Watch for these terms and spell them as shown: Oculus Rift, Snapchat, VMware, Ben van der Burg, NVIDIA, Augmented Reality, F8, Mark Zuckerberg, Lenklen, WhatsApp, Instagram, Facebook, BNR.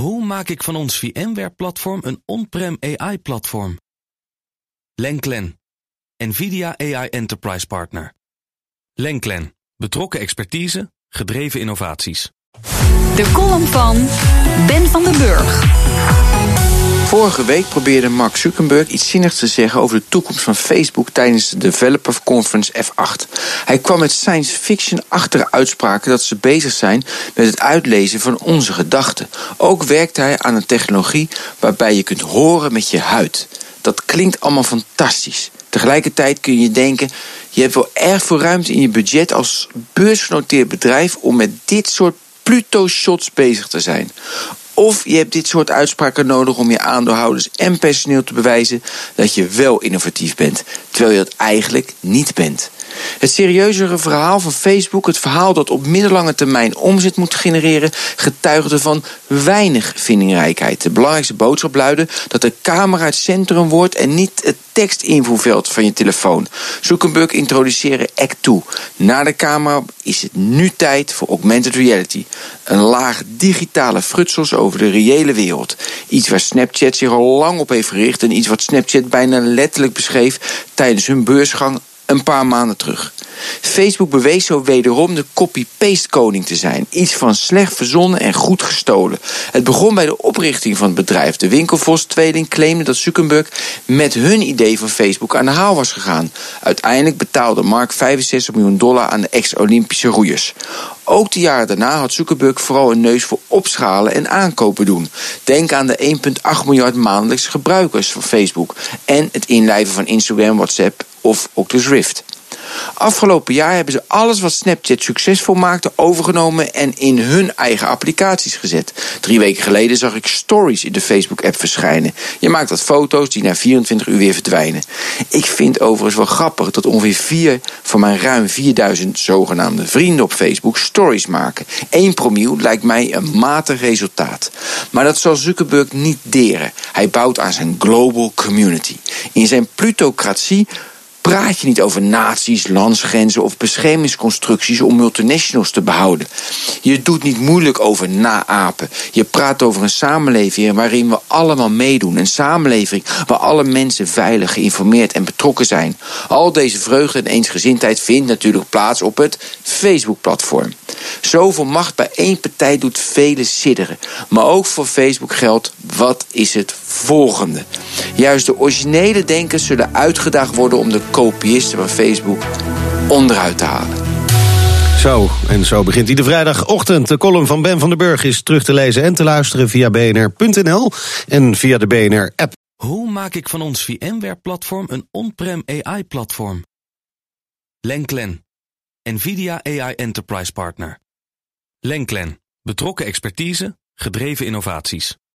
Hoe maak ik van ons VMware-platform een on-prem AI-platform? Lenklen, NVIDIA AI Enterprise Partner. Lenklen, betrokken expertise, gedreven innovaties. De column van Ben van der Burg. Vorige week probeerde Mark Zuckerberg iets zinnigs te zeggen over de toekomst van Facebook tijdens de Developer Conference F8. Hij kwam met science fiction-achtige uitspraken dat ze bezig zijn met het uitlezen van onze gedachten. Ook werkte hij aan een technologie waarbij je kunt horen met je huid. Dat klinkt allemaal fantastisch. Tegelijkertijd kun je denken, je hebt wel erg veel ruimte in je budget als beursgenoteerd bedrijf om met dit soort Pluto-shots bezig te zijn. Of je hebt dit soort uitspraken nodig om je aandeelhouders en personeel te bewijzen dat je wel innovatief bent, terwijl je dat eigenlijk niet bent. Het serieuzere verhaal van Facebook, het verhaal dat op middellange termijn omzet moet genereren, getuigde van weinig vindingrijkheid. De belangrijkste boodschap luidde dat de camera het centrum wordt en niet het tekstinvoerveld van je telefoon. Zuckerberg introduceerde Act 2. Na de camera is het nu tijd voor Augmented Reality. Een laag digitale frutsels over de reële wereld. Iets waar Snapchat zich al lang op heeft gericht en iets wat Snapchat bijna letterlijk beschreef tijdens hun beursgang een paar maanden terug. Facebook bewees zo wederom de copy-paste koning te zijn. Iets van slecht verzonnen en goed gestolen. Het begon bij de oprichting van het bedrijf. De Winkelvost-tweeling claimde dat Zuckerberg met hun idee van Facebook aan de haal was gegaan. Uiteindelijk betaalde Mark $65 miljoen aan de ex-Olympische roeiers. Ook de jaren daarna had Zuckerberg vooral een neus voor opschalen en aankopen doen. Denk aan de 1,8 miljard maandelijks gebruikers van Facebook en het inlijven van Instagram, WhatsApp of Oculus Rift. Afgelopen jaar hebben ze alles wat Snapchat succesvol maakte overgenomen en in hun eigen applicaties gezet. 3 weken geleden zag ik stories in de Facebook-app verschijnen. Je maakt dat foto's die na 24 uur weer verdwijnen. Ik vind overigens wel grappig dat ongeveer 4 van mijn ruim 4000 zogenaamde vrienden op Facebook stories maken. 1 promille lijkt mij een matig resultaat. Maar dat zal Zuckerberg niet deren. Hij bouwt aan zijn global community. In zijn plutocratie praat je niet over naties, landsgrenzen of beschermingsconstructies om multinationals te behouden. Je doet niet moeilijk over naapen. Je praat over een samenleving waarin we allemaal meedoen. Een samenleving waar alle mensen veilig, geïnformeerd en betrokken zijn. Al deze vreugde en eensgezindheid vindt natuurlijk plaats op het Facebook-platform. Zoveel macht bij één partij doet velen sidderen. Maar ook voor Facebook geldt, wat is het volgende? Juist de originele denkers zullen uitgedaagd worden om de kopiisten van Facebook onderuit te halen. Zo begint iedere vrijdagochtend. De column van Ben van der Burg is terug te lezen en te luisteren via bnr.nl en via de BNR-app. Hoe maak ik van ons VMware-platform een on-prem AI-platform? Lenklen, NVIDIA AI Enterprise Partner. Lenklen, betrokken expertise, gedreven innovaties.